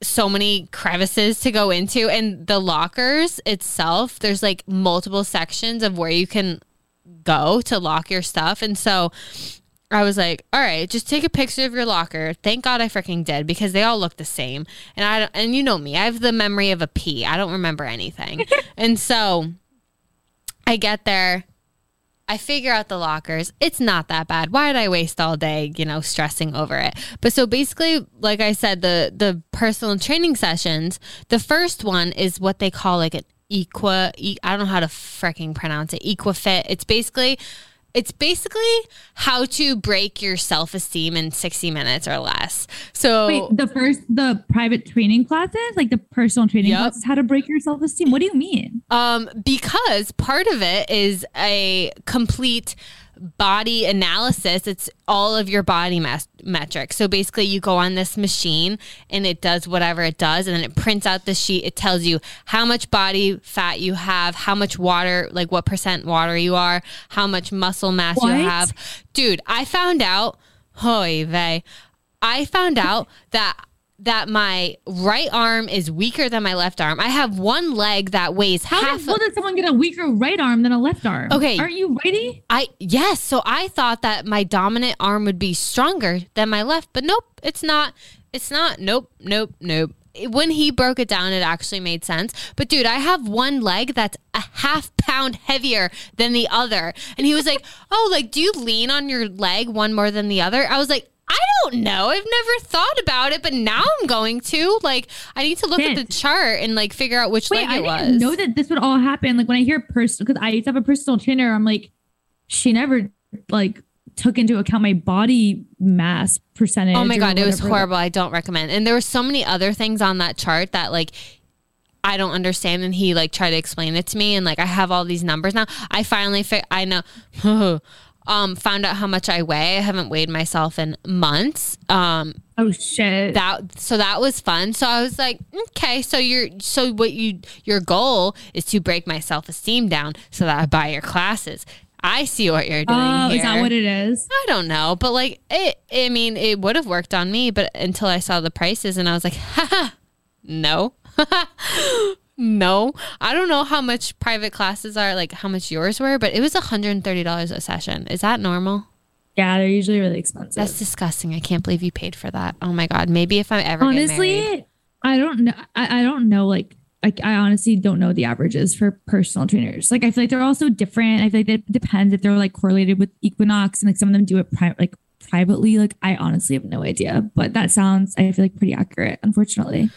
so many crevices to go into, and the lockers itself, there's like multiple sections of where you can go to lock your stuff. And so I was like, all right, just take a picture of your locker. Thank God I freaking did, because they all look the same. And and you know me, I have the memory of a pea. I don't remember anything. And so I get there. I figure out the lockers. It's not that bad. Why did I waste all day, you know, stressing over it? But so basically, like I said, the personal training sessions, the first one is what they call like an I don't know how to freaking pronounce it, EquiFit. It's basically how to break your self-esteem in 60 minutes or less. So wait, the private training classes, like the personal training classes, how to break your self-esteem. What do you mean? Because part of it is a complete body analysis. It's all of your body metrics. So basically you go on this machine and it does whatever it does, and then it prints out the sheet. It tells you how much body fat you have, how much water, like what % water you are, how much muscle mass you have. Dude, I found out that my right arm is weaker than my left arm. I have one leg that weighs half. How does someone get a weaker right arm than a left arm? Okay. Aren't you righty? Yes. So I thought that my dominant arm would be stronger than my left, but nope, it's not. It's not. Nope. When he broke it down, it actually made sense. But dude, I have one leg that's a half pound heavier than the other. And he was like, oh, like, do you lean on your leg one more than the other? I was like, I don't know. I've never thought about it, but now I'm going to. Like, I need to look at the chart and like figure out which leg it was. I didn't know that this would all happen. Like when I hear because I used to have a personal trainer, I'm like, she never like took into account my body mass percentage. Oh my God, it was horrible. I don't recommend. And there were so many other things on that chart that like I don't understand. And he like tried to explain it to me, and like I have all these numbers now. I finally I know. Found out how much I weigh. I haven't weighed myself in months. Oh shit! So that was fun. So I was like, okay. Your goal is to break my self-esteem down so that I buy your classes. I see what you're doing. Oh, is that what it is? I don't know, but like it. I mean, it would have worked on me, but until I saw the prices, and I was like, haha, no. No, I don't know how much private classes are, like how much yours were, but it was $130 a session. Is that normal? Yeah, they're usually really expensive. That's disgusting. I can't believe you paid for that. Oh my God. Maybe if I ever get married. I don't know. I don't know. Like, I honestly don't know the averages for personal trainers. Like, I feel like they're all so different. I feel like it depends if they're like correlated with Equinox, and like some of them do it privately. Like, I honestly have no idea, but that sounds, I feel like, pretty accurate, unfortunately.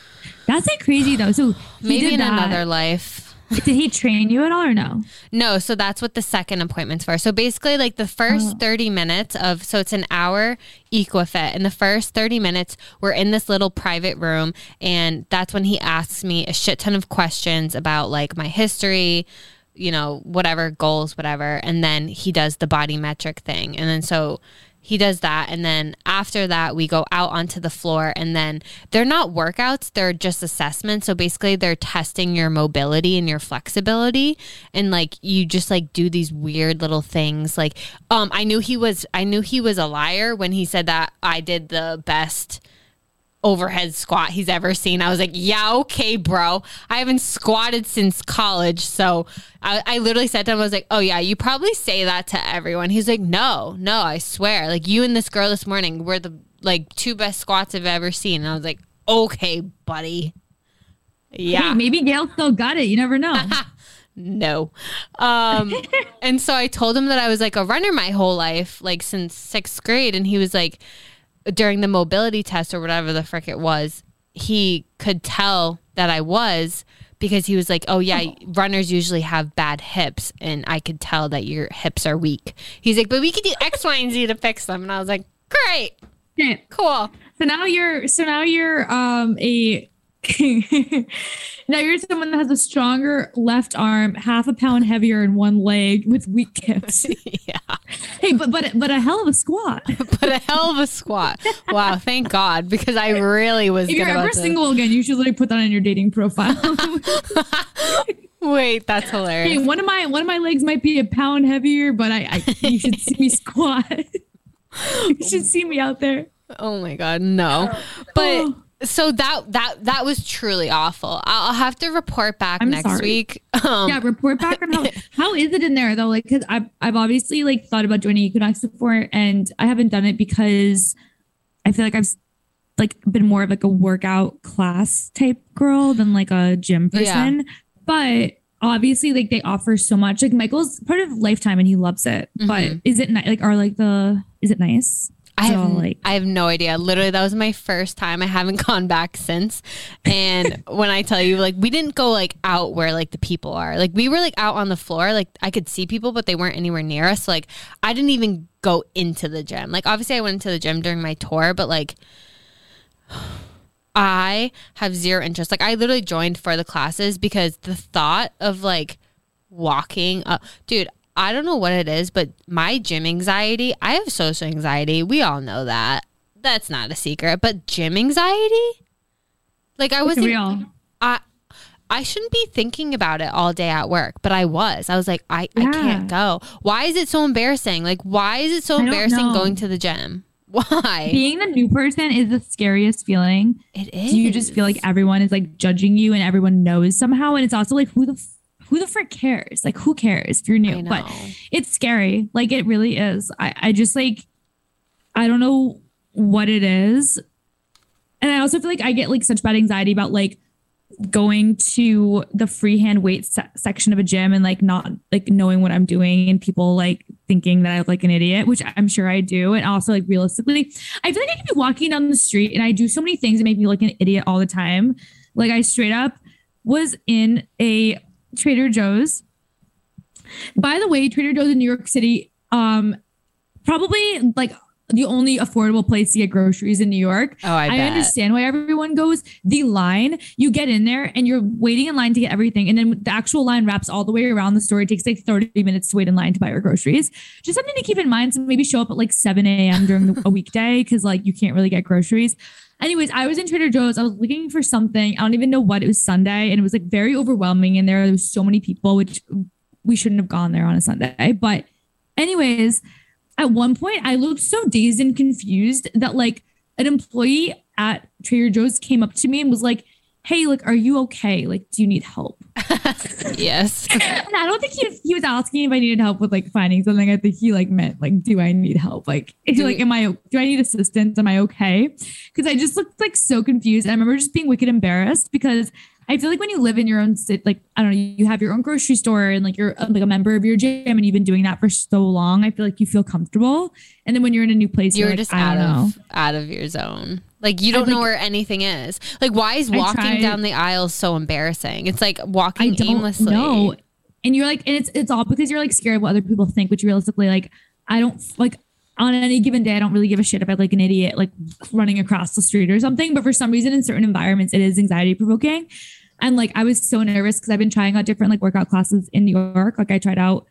That's like crazy though. So maybe in another life. Did he train you at all or no? No. So that's what the second appointment's for. So basically like the first 30 minutes of, so it's an hour EquiFit, and the first 30 minutes we're in this little private room, and that's when he asks me a shit ton of questions about like my history, you know, whatever goals, whatever. And then he does the body metric thing. And then so he does that, and then after that, we go out onto the floor, and then they're not workouts, they're just assessments. So basically, they're testing your mobility and your flexibility, and like you just like do these weird little things. Like, I knew he was a liar when he said that I did the best overhead squat he's ever seen. I was like, yeah, okay, bro. I haven't squatted since college. So I literally said to him, I was like, oh yeah, you probably say that to everyone. He's like, no, I swear. Like, you and this girl this morning were the like 2 best squats I've ever seen. And I was like, okay, buddy. Yeah. Hey, maybe Gail still got it. You never know. No. And so I told him that I was like a runner my whole life, like since 6th grade. And he was like, during the mobility test or whatever the frick it was, he could tell that I was, because he was like, oh yeah, runners usually have bad hips, and I could tell that your hips are weak. He's like, but we could do X, Y, and Z to fix them. And I was like, great. Yeah. Cool. So now you're now you're someone that has a stronger left arm, half a pound heavier in one leg with weak hips. Yeah. Hey, but a hell of a squat. Wow, thank God, because I really was. If you're ever single again, you should literally put that on your dating profile. Wait, that's hilarious. Hey, one of my legs might be a pound heavier, but you should see me squat. You should see me out there. Oh my God, no. But so that was truly awful. I'll have to report back next week. Yeah, report back on how is it in there though? Like, cause I've obviously like thought about joining Equinox before, and I haven't done it because I feel like I've like been more of like a workout class type girl than like a gym person. Yeah. But obviously, like they offer so much. Like Michael's part of Lifetime, and he loves it. Mm-hmm. But is it nice? I have no idea. Literally, that was my first time. I haven't gone back since. And when I tell you, like, we didn't go like out where like the people are. Like we were like out on the floor. Like I could see people, but they weren't anywhere near us. So, like I didn't even go into the gym. Like obviously, I went into the gym during my tour, but like. I have zero interest. Like I literally joined for the classes because the thought of like walking up, dude, I don't know what it is, but my gym anxiety, I have social anxiety. We all know that. That's not a secret, but gym anxiety? Like I wasn't real. I shouldn't be thinking about it all day at work, but I was. I was like, I can't go. Why is it so embarrassing? Like why is it so embarrassing going to the gym? Why? Being the new person is the scariest feeling. It is. You just feel like everyone is like judging you and everyone knows somehow. And it's also like, who the frick cares? Like, who cares if you're new? But it's scary. Like, it really is. I just like, I don't know what it is. And I also feel like I get like such bad anxiety about like going to the freehand weight section of a gym and like not like knowing what I'm doing and people like thinking that I'm like an idiot, which I'm sure I do. And also like realistically, I feel like I could be walking down the street and I do so many things that make me look like an idiot all the time. Like I straight up was in a Trader Joe's. By the way, Trader Joe's in New York City, probably like the only affordable place to get groceries in New York. Oh, I understand why everyone goes. The line, you get in there and you're waiting in line to get everything. And then the actual line wraps all the way around the store. It takes like 30 minutes to wait in line to buy your groceries. Just something to keep in mind. So maybe show up at like 7 a.m. during a weekday because like you can't really get groceries. Anyways, I was in Trader Joe's. I was looking for something. I don't even know what. It was Sunday and it was like very overwhelming in there. There was so many people, which we shouldn't have gone there on a Sunday. But anyways, at one point, I looked so dazed and confused that like an employee at Trader Joe's came up to me and was like, "Hey, like, are you okay? Like, do you need help?" Yes. And I don't think he was asking if I needed help with like finding something. I think he like meant like, "Do I need help? Like, do I need assistance? Am I okay?" Because I just looked like so confused. And I remember just being wicked embarrassed because I feel like when you live in your own city, like, I don't know, you have your own grocery store and like you're like a member of your gym and you've been doing that for so long. I feel like you feel comfortable. And then when you're in a new place, you're like, just out of your zone. Like you don't know where anything is. Like why is walking down the aisle so embarrassing? It's like walking aimlessly. No, and you're like, and it's all because you're like scared of what other people think, which realistically, like, I don't like on any given day, I don't really give a shit about like an idiot, like running across the street or something. But for some reason, in certain environments, it is anxiety provoking. And like, I was so nervous because I've been trying out different like workout classes in New York. Like I tried out,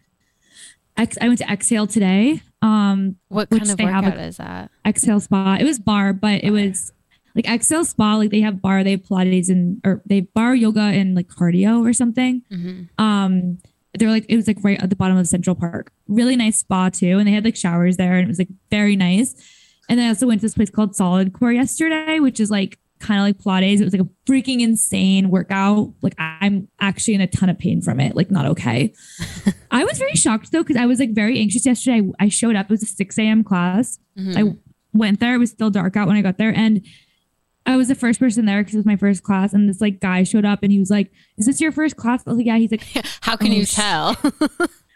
I went to Exhale today. What kind of workout is that? Exhale Spa. It was bar, but it was like Exhale Spa. Like they have bar, they have Pilates or they have bar yoga and like cardio or something. Mm-hmm. They're like, it was like right at the bottom of Central Park. Really nice spa too. And they had like showers there and it was like very nice. And then I also went to this place called Solid Core yesterday, which is like kind of like Pilates. It was like a freaking insane workout. Like I'm actually in a ton of pain from it. Like not okay. I was very shocked though, because I was like very anxious yesterday. I showed up. It was a 6 a.m. class. Mm-hmm. I went there. It was still dark out when I got there. And I was the first person there because it was my first class. And this like guy showed up and he was like, "Is this your first class?" I was like, "Yeah." He's like, "How can you tell?"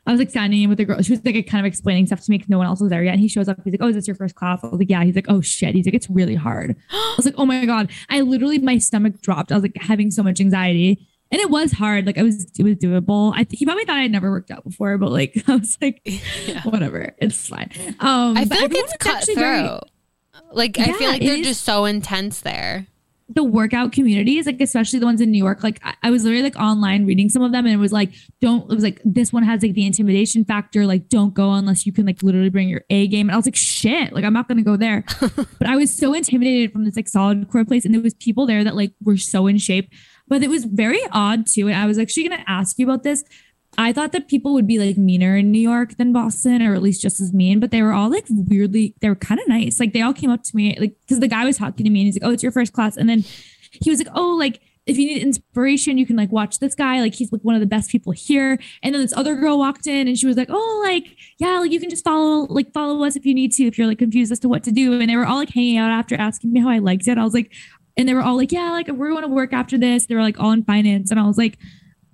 I was like standing in with a girl. She was like kind of explaining stuff to me because no one else was there yet. And he shows up. He's like, "Oh, is this your first class?" I was like, "Yeah." He's like, "Oh shit." He's like, "It's really hard." I was like, "Oh my God." I literally, my stomach dropped. I was like having so much anxiety. And it was hard. Like it was doable. He probably thought I'd never worked out before, but like, I was like, yeah, whatever. It's fine. I feel like it's cutthroat. Like, yeah, I feel like they're just so intense there. The workout communities, like especially the ones in New York, like I was literally like online reading some of them, and it was like, this one has like the intimidation factor, like don't go unless you can like literally bring your A game. And I was like, shit, like I'm not gonna go there. But I was so intimidated from this like solid core place, and there was people there that like were so in shape, but it was very odd too. And I was actually gonna ask you about this. I thought that people would be like meaner in New York than Boston, or at least just as mean, but they were all like weirdly, they were kind of nice. Like they all came up to me, like, cause the guy was talking to me and he's like, oh, it's your first class. And then he was like, oh, like if you need inspiration, you can like watch this guy. Like he's like one of the best people here. And then this other girl walked in and she was like, oh, like, yeah, like you can just follow us if you need to, if you're like confused as to what to do. And they were all like hanging out after, asking me how I liked it. I was like, and they were all like, yeah, like we're going to work after this. They were like all in finance. And I was like,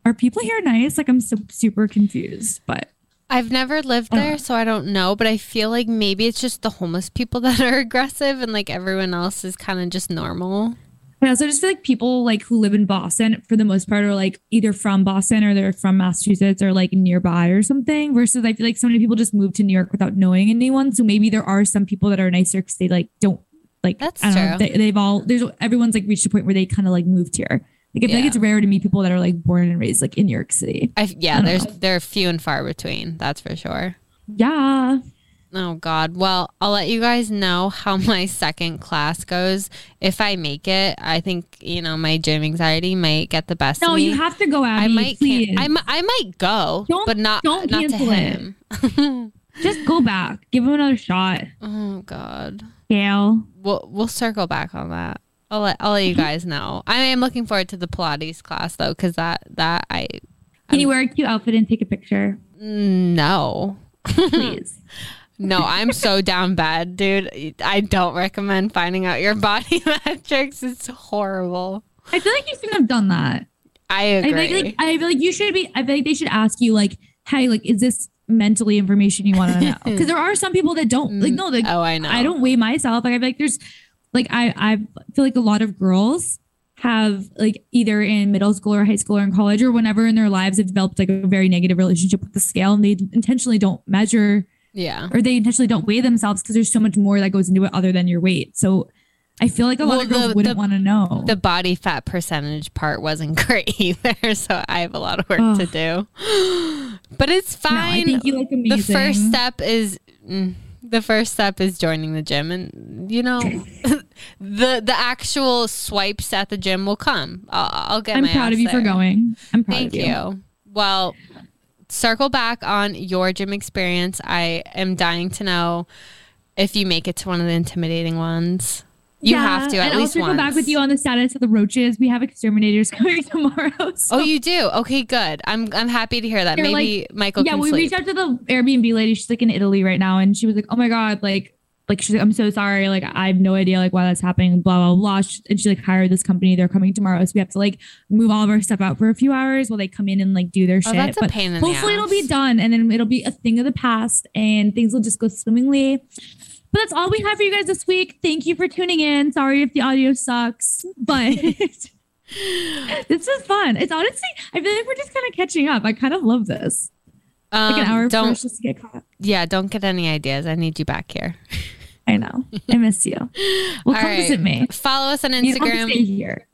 are people here nice? Like I'm so super confused, but I've never lived there, so I don't know. But I feel like maybe it's just the homeless people that are aggressive, and like everyone else is kind of just normal. I also just feel like people like who live in Boston for the most part are like either from Boston or they're from Massachusetts or like nearby or something, versus I feel like so many people just move to New York without knowing anyone. So maybe there are some people that are nicer because they like don't like, that's I don't know, everyone's like reached a point where they kind of like moved here. Like I feel like it's rare to meet people that are like born and raised like in New York City. They're few and far between. That's for sure. Yeah. Oh God. Well, I'll let you guys know how my second class goes. If I make it, I think, you know, my gym anxiety might get the best of me. No, you have to go, Abby. I might go, but not to him. Just go back. Give him another shot. Oh God. Gail. We'll circle back on that. I'll let you guys know. I am looking forward to the Pilates class though, because can you wear a cute outfit and take a picture? No, please. No, I'm so down bad, dude. I don't recommend finding out your body metrics. It's horrible. I feel like you shouldn't have done that. I agree. I feel like you should be. I feel like they should ask you like, hey, like, is this mentally information you want to know? Because there are some people that don't like. No, like, oh, I know. I don't weigh myself. Like I feel like there's. Like I feel like a lot of girls have like either in middle school or high school or in college or whenever in their lives have developed like a very negative relationship with the scale, and they intentionally don't measure or they intentionally don't weigh themselves because there's so much more that goes into it other than your weight. So I feel like a lot of girls wouldn't want to know. The body fat percentage part wasn't great either, so I have a lot of work to do. But it's fine. No, I think you look amazing. The first step is joining the gym, and you know, the actual swipes at the gym will come. I'll get. I'm my proud of you there. For going. I'm proud Thank of you. You. Well, circle back on your gym experience. I am dying to know if you make it to one of the intimidating ones. You have to at least once. I'll circle back with you on the status of the roaches. We have exterminators coming tomorrow. So. Oh, you do? Okay, good. I'm happy to hear that. They're maybe like, Michael can sleep. Yeah, we reached out to the Airbnb lady. She's like in Italy right now. And she was like, oh my God, like she's like, I'm so sorry. Like, I have no idea like why that's happening, blah, blah, blah. And she like hired this company. They're coming tomorrow. So we have to like move all of our stuff out for a few hours while they come in and like do their shit. That's but a pain in hopefully the ass. It'll be done. And then it'll be a thing of the past and things will just go swimmingly. But that's all we have for you guys this week. Thank you for tuning in. Sorry if the audio sucks, but this was fun. It's honestly, I feel like we're just kind of catching up. I kind of love this. Like an hour for us just to get caught up. Yeah, don't get any ideas. I need you back here. I know. I miss you. Well, come visit me. Follow us on Instagram. Come stay here.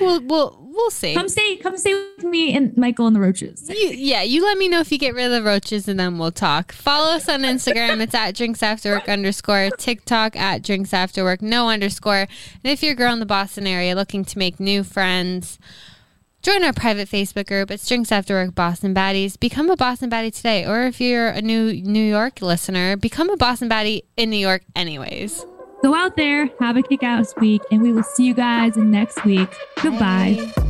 We'll see. Come stay with me and Michael and the roaches. You let me know if you get rid of the roaches, and then we'll talk. Follow us on Instagram. It's @drinksafterwork_, TikTok @drinksafterwork, _. And if you're a girl in the Boston area looking to make new friends, join our private Facebook group. It's Drinks After Work Boston Baddies. Become a Boston Baddie today. Or if you're a new New York listener, become a Boston Baddie in New York anyways. Go out there, have a kick-ass week, and we will see you guys next week. Goodbye. Bye.